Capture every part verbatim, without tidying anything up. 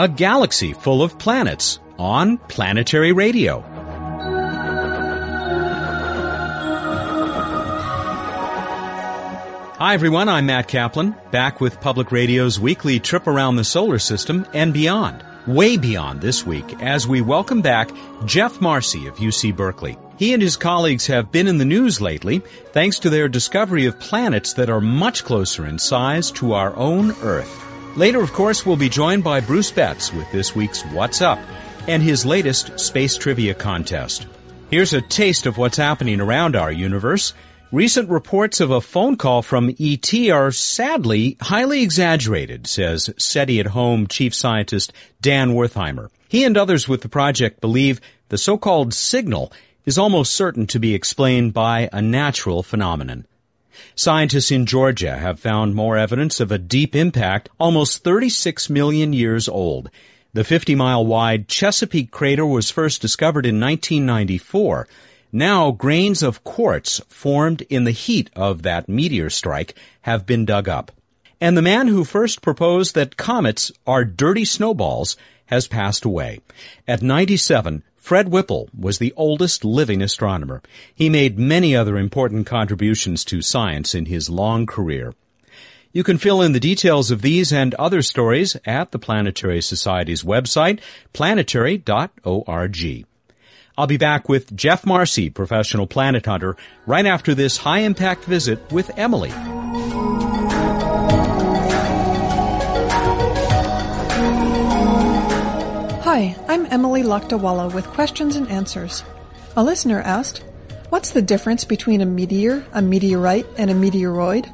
A Galaxy Full of Planets on Planetary Radio. Hi everyone, I'm Matt Kaplan, back with Public Radio's weekly trip around the solar system and beyond, way beyond this week, as we welcome back Jeff Marcy of U C Berkeley. He and his colleagues have been in the news lately thanks to their discovery of planets that are much closer in size to our own Earth. Later, of course, we'll be joined by Bruce Betts with this week's What's Up and his latest space trivia contest. Here's a taste of what's happening around our universe. Recent reports of a phone call from E T are sadly highly exaggerated, says SETI at Home chief scientist Dan Wertheimer. He and others with the project believe the so-called signal is almost certain to be explained by a natural phenomenon. Scientists in Georgia have found more evidence of a deep impact almost thirty-six million years old. The fifty-mile-wide Chesapeake crater was first discovered in nineteen ninety-four. Now, grains of quartz formed in the heat of that meteor strike have been dug up. And the man who first proposed that comets are dirty snowballs has passed away. At ninety-seven, Fred Whipple was the oldest living astronomer. He made many other important contributions to science in his long career. You can fill in the details of these and other stories at the Planetary Society's website, planetary dot org. I'll be back with Jeff Marcy, professional planet hunter, right after this high-impact visit with Emily. Hi, I'm Emily Lakdawalla with Questions and Answers. A listener asked, what's the difference between a meteor, a meteorite, and a meteoroid?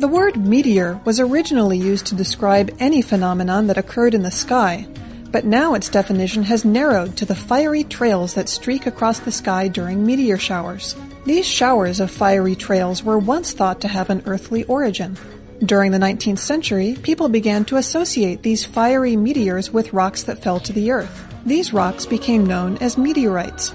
The word meteor was originally used to describe any phenomenon that occurred in the sky, but now its definition has narrowed to the fiery trails that streak across the sky during meteor showers. These showers of fiery trails were once thought to have an earthly origin. During the nineteenth century, people began to associate these fiery meteors with rocks that fell to the earth. These rocks became known as meteorites.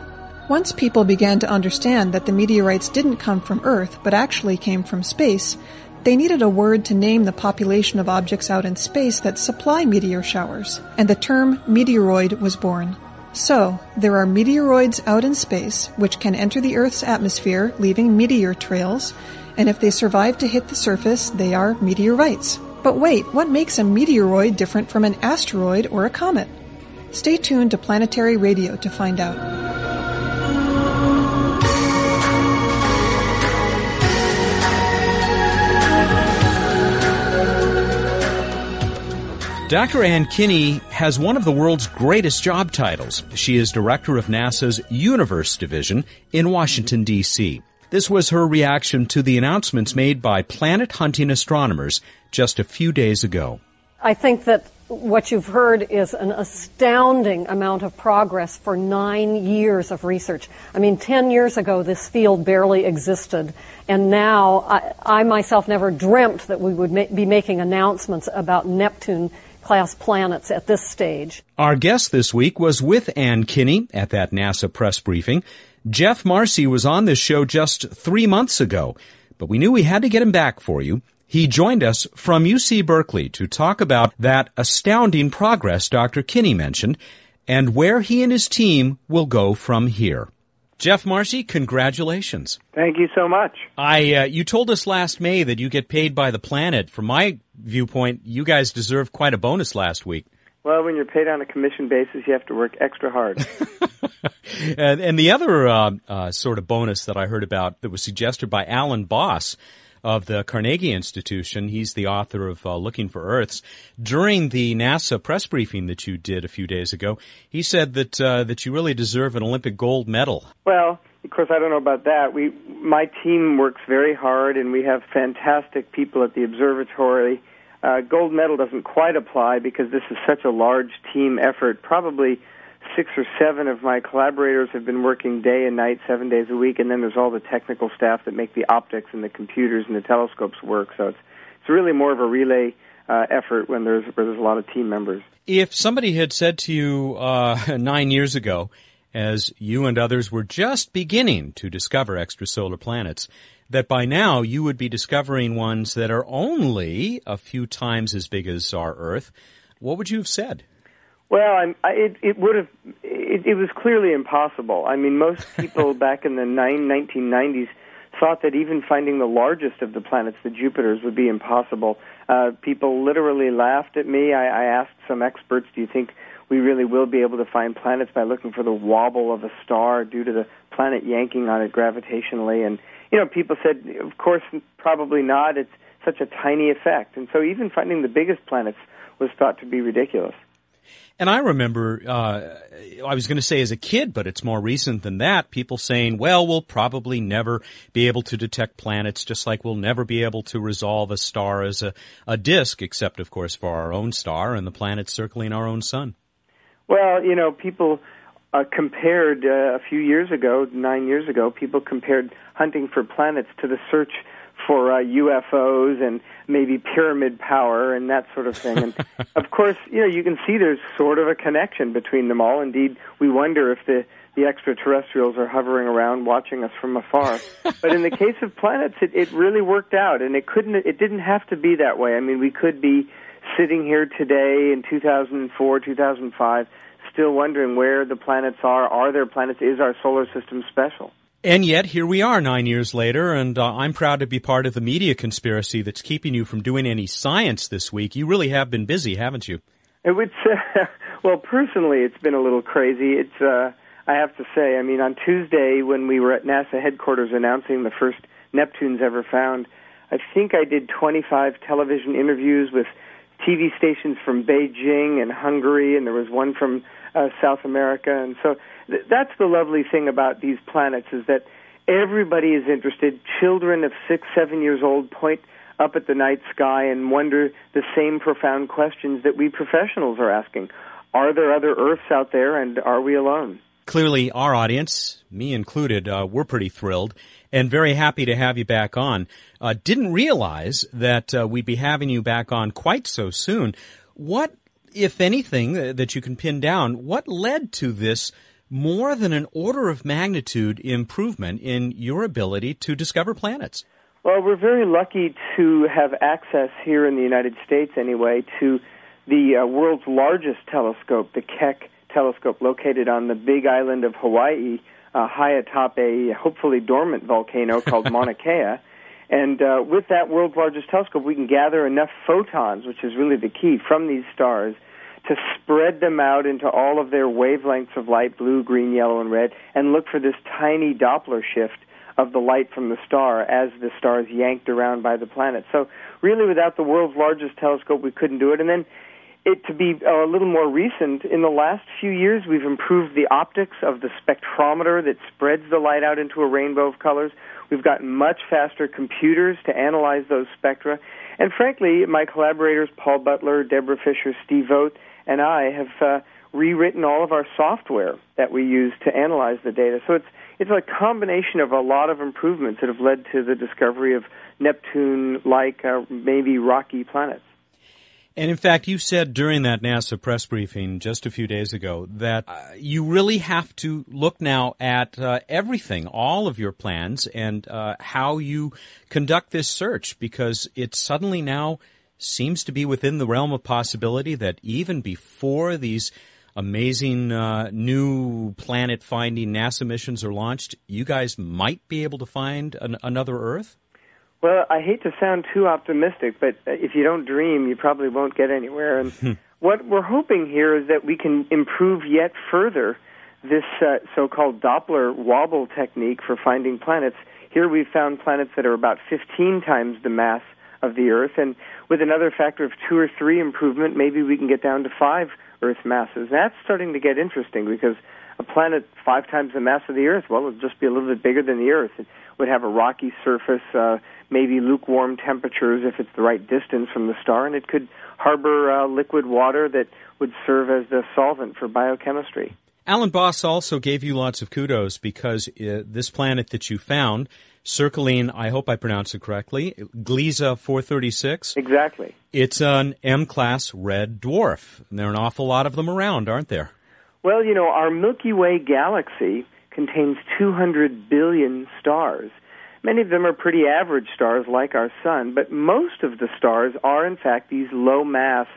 Once people began to understand that the meteorites didn't come from Earth, but actually came from space, they needed a word to name the population of objects out in space that supply meteor showers, and the term meteoroid was born. So, there are meteoroids out in space, which can enter the Earth's atmosphere, leaving meteor trails, and if they survive to hit the surface, they are meteorites. But wait, what makes a meteoroid different from an asteroid or a comet? Stay tuned to Planetary Radio to find out. Doctor Ann Kinney has one of the world's greatest job titles. She is director of NASA's Universe Division in Washington, D C This was her reaction to the announcements made by planet-hunting astronomers just a few days ago. I think that what you've heard is an astounding amount of progress for nine years of research. I mean, ten years ago, this field barely existed. And now, I, I myself never dreamt that we would ma- be making announcements about Neptune class planets at this stage. Our guest this week was with Ann Kinney at that NASA press briefing. Jeff Marcy was on this show just three months ago, but we knew we had to get him back for you. He joined us from U C Berkeley to talk about that astounding progress Doctor Kinney mentioned and where he and his team will go from here. Jeff Marcy, congratulations. Thank you so much. I, uh, you told us last May that you get paid by the planet. From my viewpoint, you guys deserve quite a bonus last week. Well, when you're paid on a commission basis, you have to work extra hard. and, and the other uh, uh, sort of bonus that I heard about that was suggested by Alan Boss of the Carnegie Institution, he's the author of uh, Looking for Earths. During the NASA press briefing that you did a few days ago, he said that uh, that you really deserve an Olympic gold medal. Well, of course, I don't know about that. We, my team works very hard, and we have fantastic people at the observatory. Uh, gold medal doesn't quite apply because this is such a large team effort. Probably six or seven of my collaborators have been working day and night, seven days a week, and then there's all the technical staff that make the optics and the computers and the telescopes work. So it's it's really more of a relay uh, effort when there's where there's a lot of team members. If somebody had said to you uh, nine years ago, as you and others were just beginning to discover extrasolar planets, that by now you would be discovering ones that are only a few times as big as our Earth, what would you have said? Well, I'm, I, it, it would have. It, it was clearly impossible. I mean, most people back in the nine, nineteen nineties thought that even finding the largest of the planets, the Jupiters, would be impossible. Uh, people literally laughed at me. I, I asked some experts, "Do you think we really will be able to find planets by looking for the wobble of a star due to the planet yanking on it gravitationally?" And you know, people said, "Of course, probably not. It's such a tiny effect." And so, even finding the biggest planets was thought to be ridiculous. And I remember, uh, I was going to say as a kid, but it's more recent than that, people saying, well, we'll probably never be able to detect planets, just like we'll never be able to resolve a star as a, a disk, except, of course, for our own star and the planets circling our own sun. Well, you know, people uh, compared uh, a few years ago, nine years ago, people compared hunting for planets to the search for uh, U F Os and maybe pyramid power and that sort of thing. And, of course, you know, you can see there's sort of a connection between them all. Indeed, we wonder if the, the extraterrestrials are hovering around watching us from afar. But in the case of planets, it, it really worked out, and it couldn't. It didn't have to be that way. I mean, we could be sitting here today in two thousand four, two thousand five, still wondering where the planets are. Are there planets? Is our solar system special? And yet, here we are nine years later, and uh, I'm proud to be part of the media conspiracy that's keeping you from doing any science this week. You really have been busy, haven't you? It would, uh, well, personally, it's been a little crazy. It's, uh, I have to say, I mean, on Tuesday when we were at NASA headquarters announcing the first Neptunes ever found, I think I did twenty-five television interviews with T V stations from Beijing and Hungary, and there was one from uh, South America, and so that's the lovely thing about these planets is that everybody is interested. Children of six, seven years old point up at the night sky and wonder the same profound questions that we professionals are asking. Are there other Earths out there, and are we alone? Clearly, our audience, me included, uh, we're pretty thrilled and very happy to have you back on. Uh, didn't realize that uh, we'd be having you back on quite so soon. What, if anything, that you can pin down, what led to this more than an order of magnitude improvement in your ability to discover planets? Well, we're very lucky to have access here in the United States, anyway, to the uh, world's largest telescope, the Keck telescope, located on the big island of Hawaii, uh, high atop a hopefully dormant volcano called Mauna Kea. And uh, with that world's largest telescope, we can gather enough photons, which is really the key, from these stars to spread them out into all of their wavelengths of light, blue, green, yellow, and red, and look for this tiny Doppler shift of the light from the star as the star is yanked around by the planet. So really, without the world's largest telescope, we couldn't do it. And then it to be a little more recent, in the last few years, we've improved the optics of the spectrometer that spreads the light out into a rainbow of colors. We've got much faster computers to analyze those spectra. And frankly, my collaborators, Paul Butler, Deborah Fisher, Steve Vogt, and I have uh, rewritten all of our software that we use to analyze the data. So it's it's a combination of a lot of improvements that have led to the discovery of Neptune-like, uh, maybe rocky planets. And in fact, you said during that NASA press briefing just a few days ago that uh, you really have to look now at uh, everything, all of your plans and uh, how you conduct this search, because it suddenly now seems to be within the realm of possibility that even before these amazing uh, new planet-finding NASA missions are launched, you guys might be able to find an- another Earth? Well, I hate to sound too optimistic, but if you don't dream, you probably won't get anywhere. And what we're hoping here is that we can improve yet further this uh, so-called Doppler wobble technique for finding planets. Here we've found planets that are about fifteen times the mass of the Earth, and with another factor of two or three improvement, maybe we can get down to five Earth masses. That's starting to get interesting, because a planet five times the mass of the Earth, well, it'll just be a little bit bigger than the Earth. It would have a rocky surface, uh, maybe lukewarm temperatures if it's the right distance from the star, and it could harbor uh, liquid water that would serve as the solvent for biochemistry. Alan Boss also gave you lots of kudos because uh, this planet that you found, circling, I hope I pronounce it correctly, Gliese four thirty-six. Exactly. It's an M-class red dwarf. And there are an awful lot of them around, aren't there? Well, you know, our Milky Way galaxy contains two hundred billion stars. Many of them are pretty average stars like our sun, but most of the stars are, in fact, these low-mass,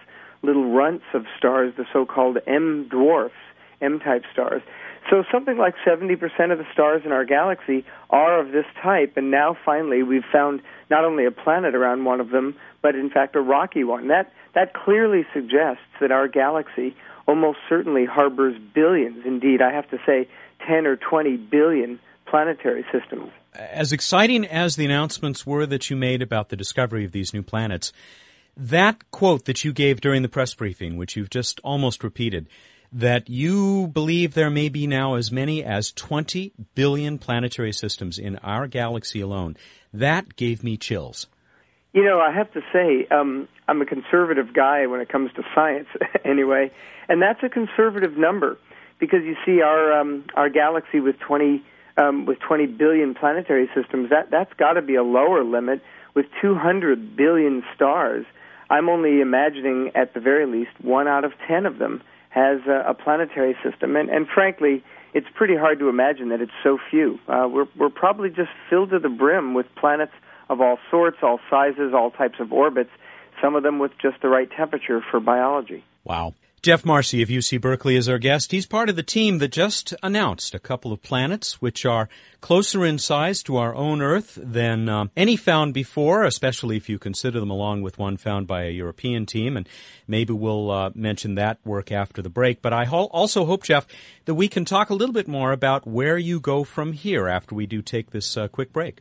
little runts of stars, the so-called M dwarfs, M-type stars. So something like seventy percent of the stars in our galaxy are of this type, and now finally we've found not only a planet around one of them, but in fact a rocky one. That that clearly suggests that our galaxy almost certainly harbors billions, indeed, I have to say ten or twenty billion planetary systems. As exciting as the announcements were that you made about the discovery of these new planets, that quote that you gave during the press briefing, which you've just almost repeated, that you believe there may be now as many as twenty billion planetary systems in our galaxy alone, that gave me chills. You know, I have to say, um, I'm a conservative guy when it comes to science, anyway, and that's a conservative number because, you see, our um, our galaxy with twenty um, with twenty billion planetary systems, that, that's got to be a lower limit with two hundred billion stars. I'm only imagining, at the very least, one out of ten of them has a, a planetary system, and, and frankly, it's pretty hard to imagine that it's so few. Uh, we're, we're probably just filled to the brim with planets of all sorts, all sizes, all types of orbits, some of them with just the right temperature for biology. Wow. Jeff Marcy of U C Berkeley is our guest. He's part of the team that just announced a couple of planets which are closer in size to our own Earth than um, any found before, especially if you consider them along with one found by a European team. And maybe we'll uh, mention that work after the break. But I ho- also hope, Jeff, that we can talk a little bit more about where you go from here after we do take this uh, quick break.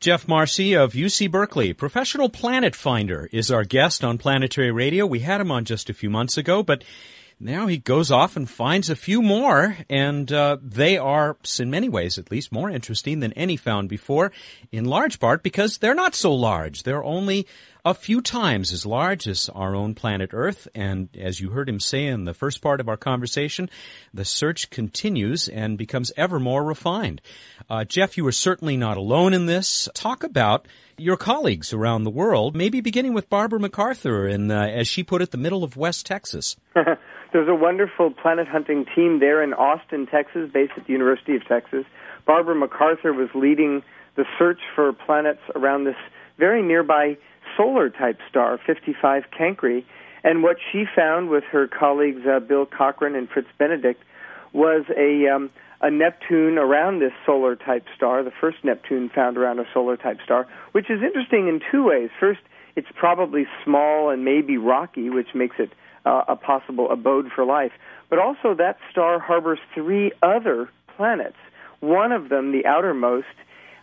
Jeff Marcy of U C Berkeley, professional planet finder, is our guest on Planetary Radio. We had him on just a few months ago, but now he goes off and finds a few more, and uh, they are, in many ways at least, more interesting than any found before, in large part because they're not so large. They're only a few times as large as our own planet Earth, and as you heard him say in the first part of our conversation, the search continues and becomes ever more refined. Uh, Jeff, you are certainly not alone in this. Talk about your colleagues around the world, maybe beginning with Barbara MacArthur, in, uh, as she put it, the middle of West Texas. There's a wonderful planet hunting team there in Austin, Texas, based at the University of Texas. Barbara MacArthur was leading the search for planets around this very nearby solar-type star, fifty-five Cancri, and what she found with her colleagues uh, Bill Cochran and Fritz Benedict was a, um, a Neptune around this solar-type star, the first Neptune found around a solar-type star, which is interesting in two ways. First, it's probably small and maybe rocky, which makes it uh, a possible abode for life, but also that star harbors three other planets. One of them, the outermost,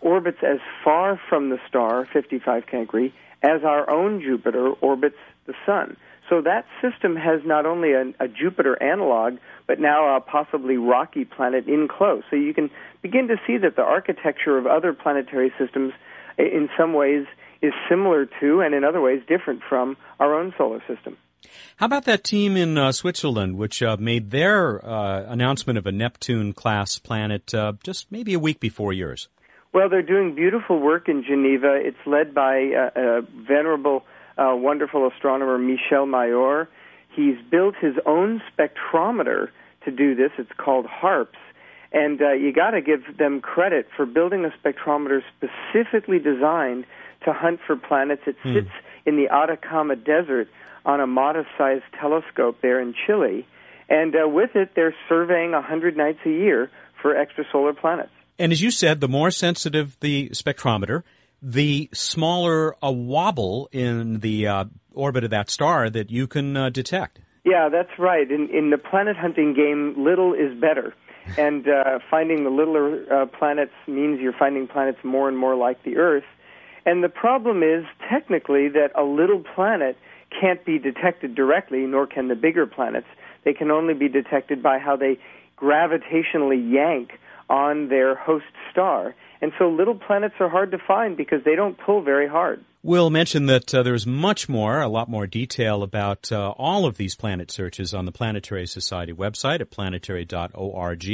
orbits as far from the star, fifty-five Cancri, as our own Jupiter orbits the sun. So that system has not only a, a Jupiter analog, but now a possibly rocky planet in close. So you can begin to see that the architecture of other planetary systems in some ways is similar to, and in other ways different from, our own solar system. How about that team in uh, Switzerland, which uh, made their uh, announcement of a Neptune-class planet uh, just maybe a week before yours? Well, they're doing beautiful work in Geneva. It's led by uh, a venerable, uh, wonderful astronomer, Michel Mayor. He's built his own spectrometer to do this. It's called HARPS. And uh, you got to give them credit for building a spectrometer specifically designed to hunt for planets. It sits hmm. in the Atacama Desert on a modest-sized telescope there in Chile. And uh, with it, they're surveying one hundred nights a year for extrasolar planets. And as you said, the more sensitive the spectrometer, the smaller a wobble in the uh, orbit of that star that you can uh, detect. Yeah, that's right. In, in the planet hunting game, little is better. And uh, finding the littler uh, planets means you're finding planets more and more like the Earth. And the problem is, technically, that a little planet can't be detected directly, nor can the bigger planets. They can only be detected by how they gravitationally yank on their host star. And so little planets are hard to find because they don't pull very hard. We'll mention that uh, there's much more, a lot more detail about uh, all of these planet searches on the Planetary Society website at planetary dot org.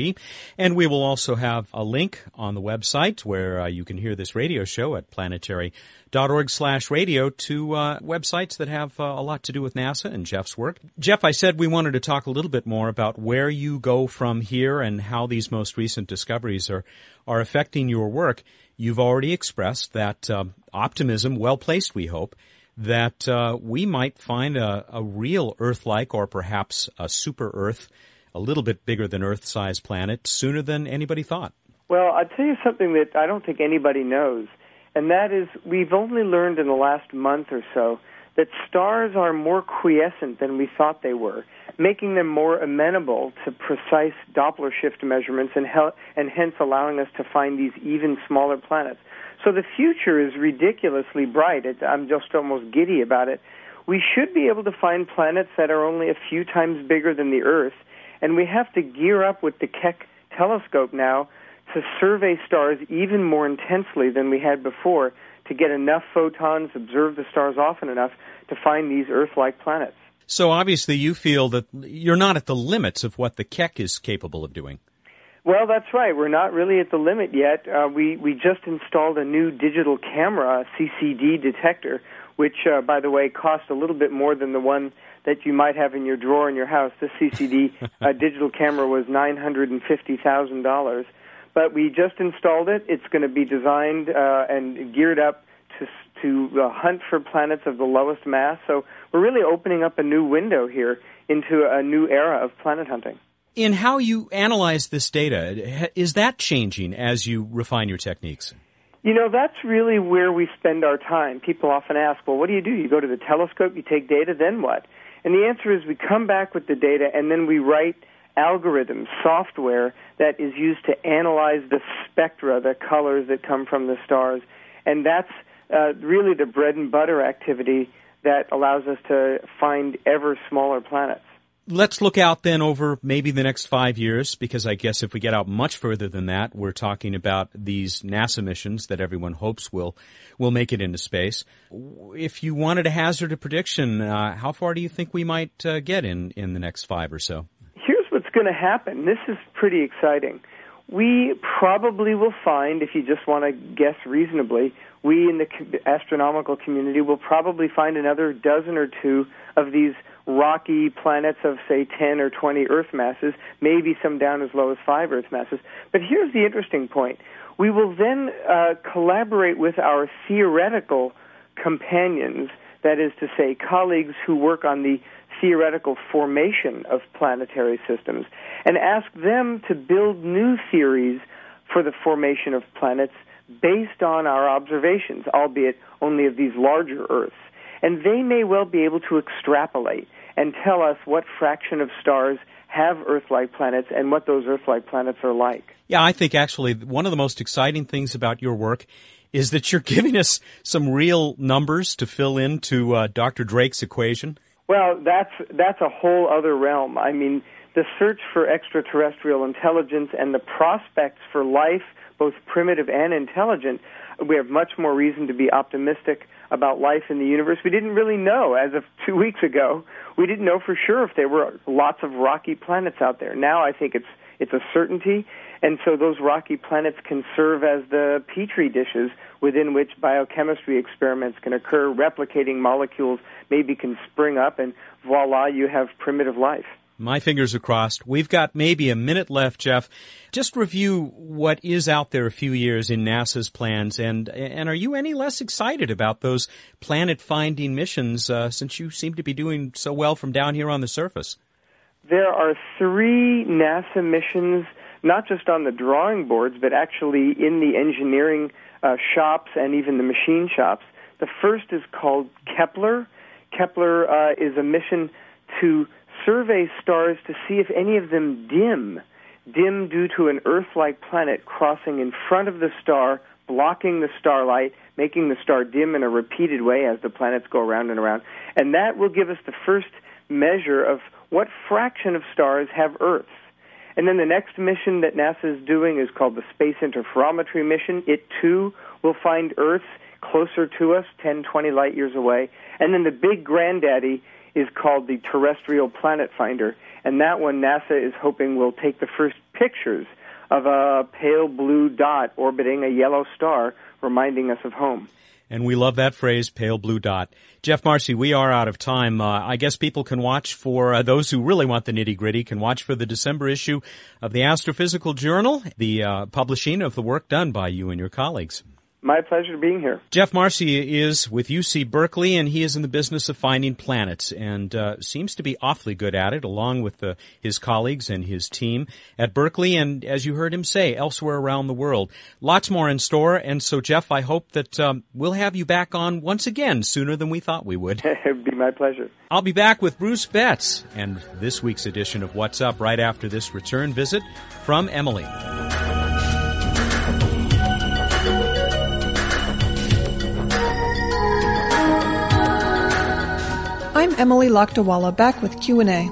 And we will also have a link on the website where uh, you can hear this radio show at planetary dot org slash radio to uh, websites that have uh, a lot to do with NASA and Jeff's work. Jeff, I said we wanted to talk a little bit more about where you go from here and how these most recent discoveries are, are affecting your work. You've already expressed that um, optimism, well-placed, we hope, that uh, we might find a, a real Earth-like or perhaps a super-Earth, a little bit bigger than Earth-sized planet, sooner than anybody thought. Well, I'll tell you something that I don't think anybody knows, and that is we've only learned in the last month or so that stars are more quiescent than we thought they were, making them more amenable to precise Doppler shift measurements and, hel- and hence allowing us to find these even smaller planets. So the future is ridiculously bright. It, I'm just almost giddy about it. We should be able to find planets that are only a few times bigger than the Earth, and we have to gear up with the Keck telescope now to survey stars even more intensely than we had before to get enough photons, observe the stars often enough to find these Earth-like planets. So obviously you feel that you're not at the limits of what the Keck is capable of doing. Well, that's right. We're not really at the limit yet. Uh, we, we just installed a new digital camera, C C D detector, which, uh, by the way, cost a little bit more than the one that you might have in your drawer in your house. This C C D uh, digital camera was nine hundred fifty thousand dollars. But we just installed it. It's going to be designed uh, and geared up to to uh, hunt for planets of the lowest mass. So we're really opening up a new window here into a new era of planet hunting. In how you analyze this data, is that changing as you refine your techniques? You know, that's really where we spend our time. People often ask, well, what do you do? You go to the telescope, you take data, then what? And the answer is we come back with the data and then we write algorithms, software that is used to analyze the spectra, the colors that come from the stars. And that's uh, really the bread and butter activity that allows us to find ever smaller planets. Let's look out then over maybe the next five years, because I guess if we get out much further than that, we're talking about these NASA missions that everyone hopes will will make it into space. If you wanted to hazard a prediction, uh, how far do you think we might uh, get in, in the next five or so? Going to happen. This is pretty exciting. We probably will find, if you just want to guess reasonably, we in the astronomical community will probably find another dozen or two of these rocky planets of, say, ten or twenty Earth masses, maybe some down as low as five Earth masses. But here's the interesting point. We will then uh, collaborate with our theoretical companions, that is to say, colleagues who work on the theoretical formation of planetary systems, and ask them to build new theories for the formation of planets based on our observations, albeit only of these larger Earths. And they may well be able to extrapolate and tell us what fraction of stars have Earth-like planets and what those Earth-like planets are like. Yeah, I think actually one of the most exciting things about your work is that you're giving us some real numbers to fill into uh, Doctor Drake's equation. Well, that's that's a whole other realm. I mean, the search for extraterrestrial intelligence and the prospects for life, both primitive and intelligent, we have much more reason to be optimistic about life in the universe. We didn't really know as of two weeks ago. We didn't know for sure if there were lots of rocky planets out there. Now I think it's it's a certainty, and so those rocky planets can serve as the petri dishes within which biochemistry experiments can occur. Replicating molecules maybe can spring up, and voila, you have primitive life. My fingers are crossed. We've got maybe a minute left, Jeff. Just review what is out there a few years in NASA's plans, and and are you any less excited about those planet-finding missions uh, since you seem to be doing so well from down here on the surface? There are three NASA missions, not just on the drawing boards, but actually in the engineering uh, shops and even the machine shops. The first is called Kepler. Kepler uh, is a mission to survey stars to see if any of them dim, dim due to an Earth-like planet crossing in front of the star, blocking the starlight, making the star dim in a repeated way as the planets go around and around. And that will give us the first measure of what fraction of stars have Earths. And then the next mission that NASA is doing is called the Space Interferometry Mission. It, too, will find Earths closer to us, ten, twenty light years away. And then the big granddaddy is called the Terrestrial Planet Finder. And that one, NASA is hoping, will take the first pictures of a pale blue dot orbiting a yellow star, reminding us of home. And we love that phrase, pale blue dot. Jeff Marcy, we are out of time. Uh, I guess people can watch for, uh, those who really want the nitty-gritty, can watch for the December issue of the Astrophysical Journal, the uh, publishing of the work done by you and your colleagues. My pleasure being here. Jeff Marcy is with U C Berkeley, and he is in the business of finding planets and uh, seems to be awfully good at it, along with the, his colleagues and his team at Berkeley and, as you heard him say, elsewhere around the world. Lots more in store, and so, Jeff, I hope that um, we'll have you back on once again sooner than we thought we would. It would be my pleasure. I'll be back with Bruce Betts and this week's edition of What's Up right after this return visit from Emily. I'm Emily Lakdawalla, back with Q and A.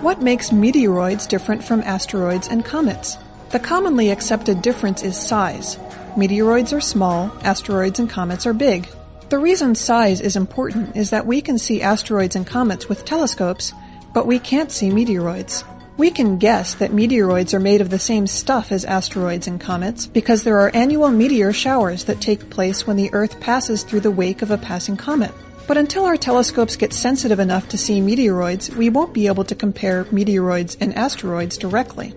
What makes meteoroids different from asteroids and comets? The commonly accepted difference is size. Meteoroids are small, asteroids and comets are big. The reason size is important is that we can see asteroids and comets with telescopes, but we can't see meteoroids. We can guess that meteoroids are made of the same stuff as asteroids and comets because there are annual meteor showers that take place when the Earth passes through the wake of a passing comet. But until our telescopes get sensitive enough to see meteoroids, we won't be able to compare meteoroids and asteroids directly.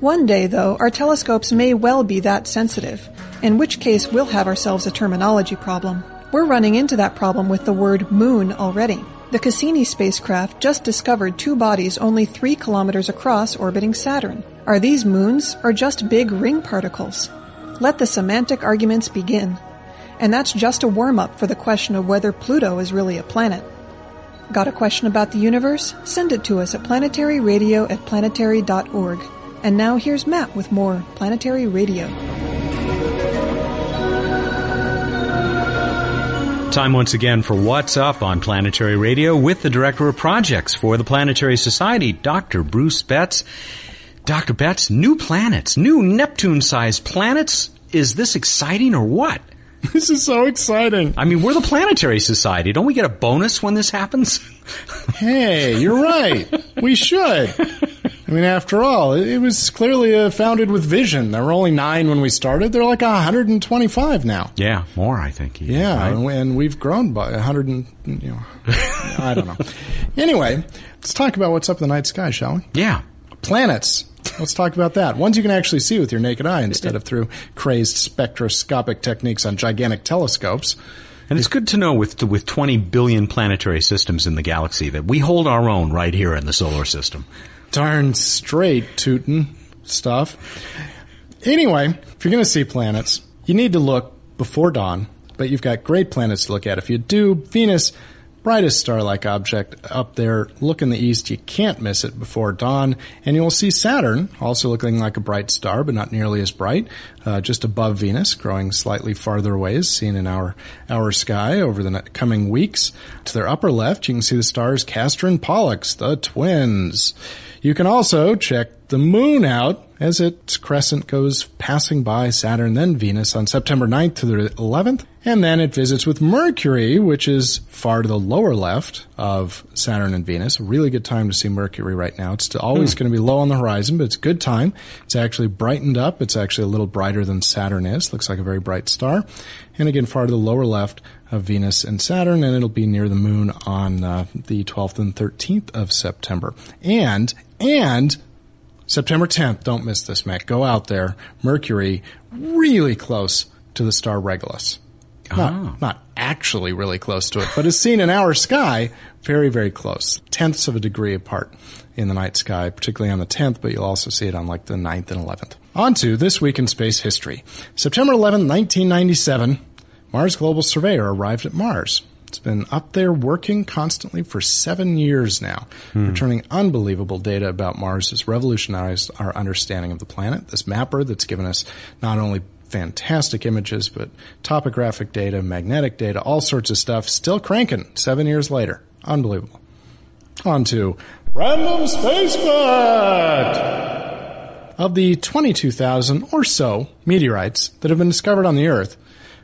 One day, though, our telescopes may well be that sensitive, in which case we'll have ourselves a terminology problem. We're running into that problem with the word moon already. The Cassini spacecraft just discovered two bodies only three kilometers across orbiting Saturn. Are these moons or just big ring particles? Let the semantic arguments begin. And that's just a warm-up for the question of whether Pluto is really a planet. Got a question about the universe? Send it to us at planetaryradio at planetary dot org. And now here's Matt with more Planetary Radio. Time once again for What's Up on Planetary Radio with the Director of Projects for the Planetary Society, Doctor Bruce Betts. Doctor Betts, new planets, new Neptune-sized planets. Is this exciting or what? This is so exciting. I mean, we're the Planetary Society. Don't we get a bonus when this happens? Hey, you're right. We should. I mean, after all, it was clearly uh, founded with vision. There were only nine when we started. There are like one hundred twenty-five now. Yeah, more, I think. Even, yeah, right? and, we, and we've grown by one hundred and, you know, I don't know. Anyway, let's talk about what's up in the night sky, shall we? Yeah. Planets. Let's talk about that. Ones you can actually see with your naked eye instead of through crazed spectroscopic techniques on gigantic telescopes. And it's good to know with with twenty billion planetary systems in the galaxy that we hold our own right here in the solar system. Darn straight, tootin' stuff. Anyway, if you're going to see planets, you need to look before dawn, but you've got great planets to look at. If you do, Venus, brightest star-like object up there. Look in the east. You can't miss it before dawn. And you'll see Saturn, also looking like a bright star, but not nearly as bright, uh, just above Venus, growing slightly farther away, as seen in our, our sky over the coming weeks. To their upper left, you can see the stars Castor and Pollux, the twins. You can also check the moon out as its crescent goes passing by Saturn, then Venus on September ninth to the eleventh. And then it visits with Mercury, which is far to the lower left of Saturn and Venus. A really good time to see Mercury right now. It's always hmm. going to be low on the horizon, but it's a good time. It's actually brightened up. It's actually a little brighter than Saturn is. Looks like a very bright star. And again, far to the lower left of Venus and Saturn, and it'll be near the moon on uh, the twelfth and thirteenth of September. And, and... September tenth, don't miss this, Matt. Go out there. Mercury, really close to the star Regulus. Oh. Not, not actually really close to it, but as seen in our sky, very, very close. Tenths of a degree apart in the night sky, particularly on the tenth, but you'll also see it on like the ninth and eleventh. On to This Week in Space History. September eleventh, nineteen ninety-seven, Mars Global Surveyor arrived at Mars. It's been up there working constantly for seven years now, hmm. returning unbelievable data about Mars. Has revolutionized our understanding of the planet. This mapper that's given us not only fantastic images, but topographic data, magnetic data, all sorts of stuff. Still cranking seven years later. Unbelievable. On to Random Space Fact! Of the twenty-two thousand or so meteorites that have been discovered on the Earth,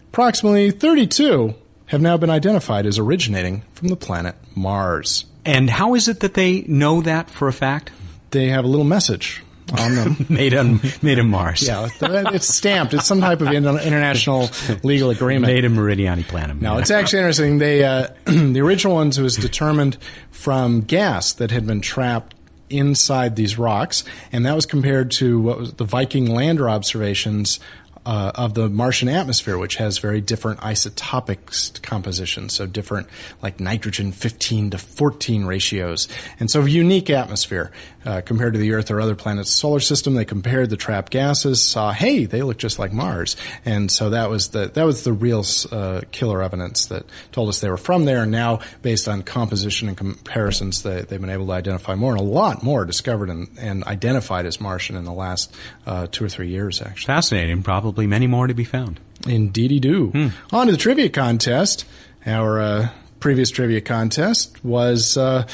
approximately thirty-two have now been identified as originating from the planet Mars. And how is it that they know that for a fact? They have a little message on them. made on made in Mars. Yeah, it's stamped. It's some type of international legal agreement. Made in Meridiani Planum. No, it's actually interesting. They uh, the original ones was determined from gas that had been trapped inside these rocks, and that was compared to what was the Viking lander observations uh, of the Martian atmosphere, which has very different isotopic compositions, so different like nitrogen fifteen to fourteen ratios, and so a unique atmosphere uh, compared to the Earth or other planets' solar system. They compared the trapped gases, saw hey, they look just like Mars, and so that was the that was the real uh, killer evidence that told us they were from there. And now, based on composition and comparisons, they, they've been able to identify more, and a lot more discovered and, and identified as Martian in the last uh, two or three years. Actually, fascinating. Probably many more to be found. Indeedy do. Hmm. On to the trivia contest. Our uh, previous trivia contest was. Uh,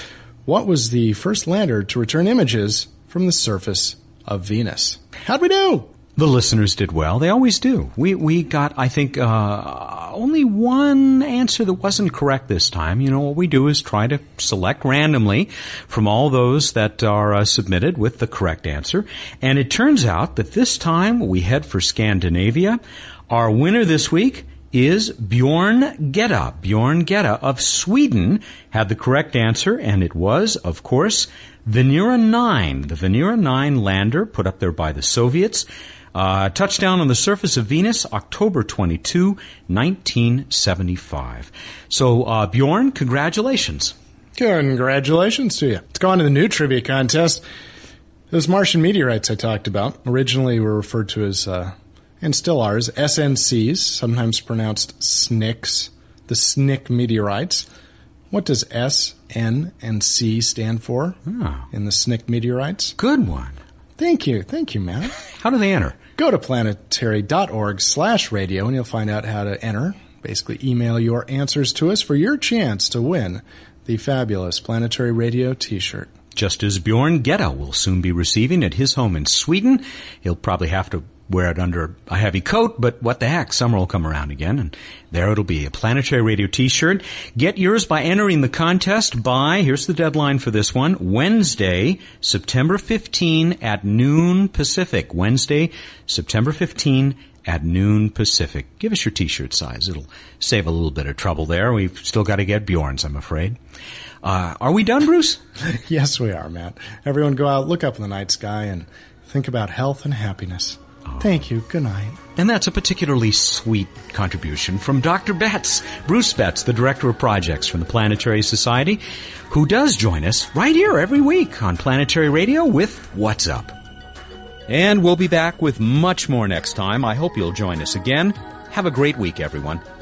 What was the first lander to return images from the surface of Venus? How'd we do? The listeners did well. They always do. We we got, I think, uh only one answer that wasn't correct this time. You know, what we do is try to select randomly from all those that are uh, submitted with the correct answer. And it turns out that this time we head for Scandinavia. Our winner this week is Bjorn Geta. Bjorn Geta of Sweden had the correct answer, and it was, of course, Venera nine. The Venera nine lander put up there by the Soviets. Uh, touchdown on the surface of Venus, October twenty-second, nineteen seventy-five. So, uh, Bjorn, congratulations. Congratulations to you. Let's go on to the new trivia contest. Those Martian meteorites I talked about originally were referred to as... Uh, and still are, is S N Cs, sometimes pronounced S N Cs, the S N C meteorites. What does S, N, and C stand for oh. in the S N C meteorites? Good one. Thank you. Thank you, Matt. How do they enter? Go to planetary.org slash radio, and you'll find out how to enter. Basically, email your answers to us for your chance to win the fabulous Planetary Radio T-shirt. Just as Bjorn Geta will soon be receiving at his home in Sweden. He'll probably have to wear it under a heavy coat, but what the heck, summer will come around again, and there it'll be, a Planetary Radio T-shirt. Get yours by entering the contest by, here's the deadline for this one, Wednesday, September fifteenth at noon Pacific. Wednesday, September fifteenth at noon Pacific. Give us your T-shirt size. It'll save a little bit of trouble there. We've still got to get Bjorn's, I'm afraid. Uh, are we done, Bruce? Yes, we are, Matt. Everyone go out, look up in the night sky, and think about health and happiness. Thank you. Good night. And that's a particularly sweet contribution from Doctor Betts, Bruce Betts, the Director of Projects from the Planetary Society, who does join us right here every week on Planetary Radio with What's Up. And we'll be back with much more next time. I hope you'll join us again. Have a great week, everyone.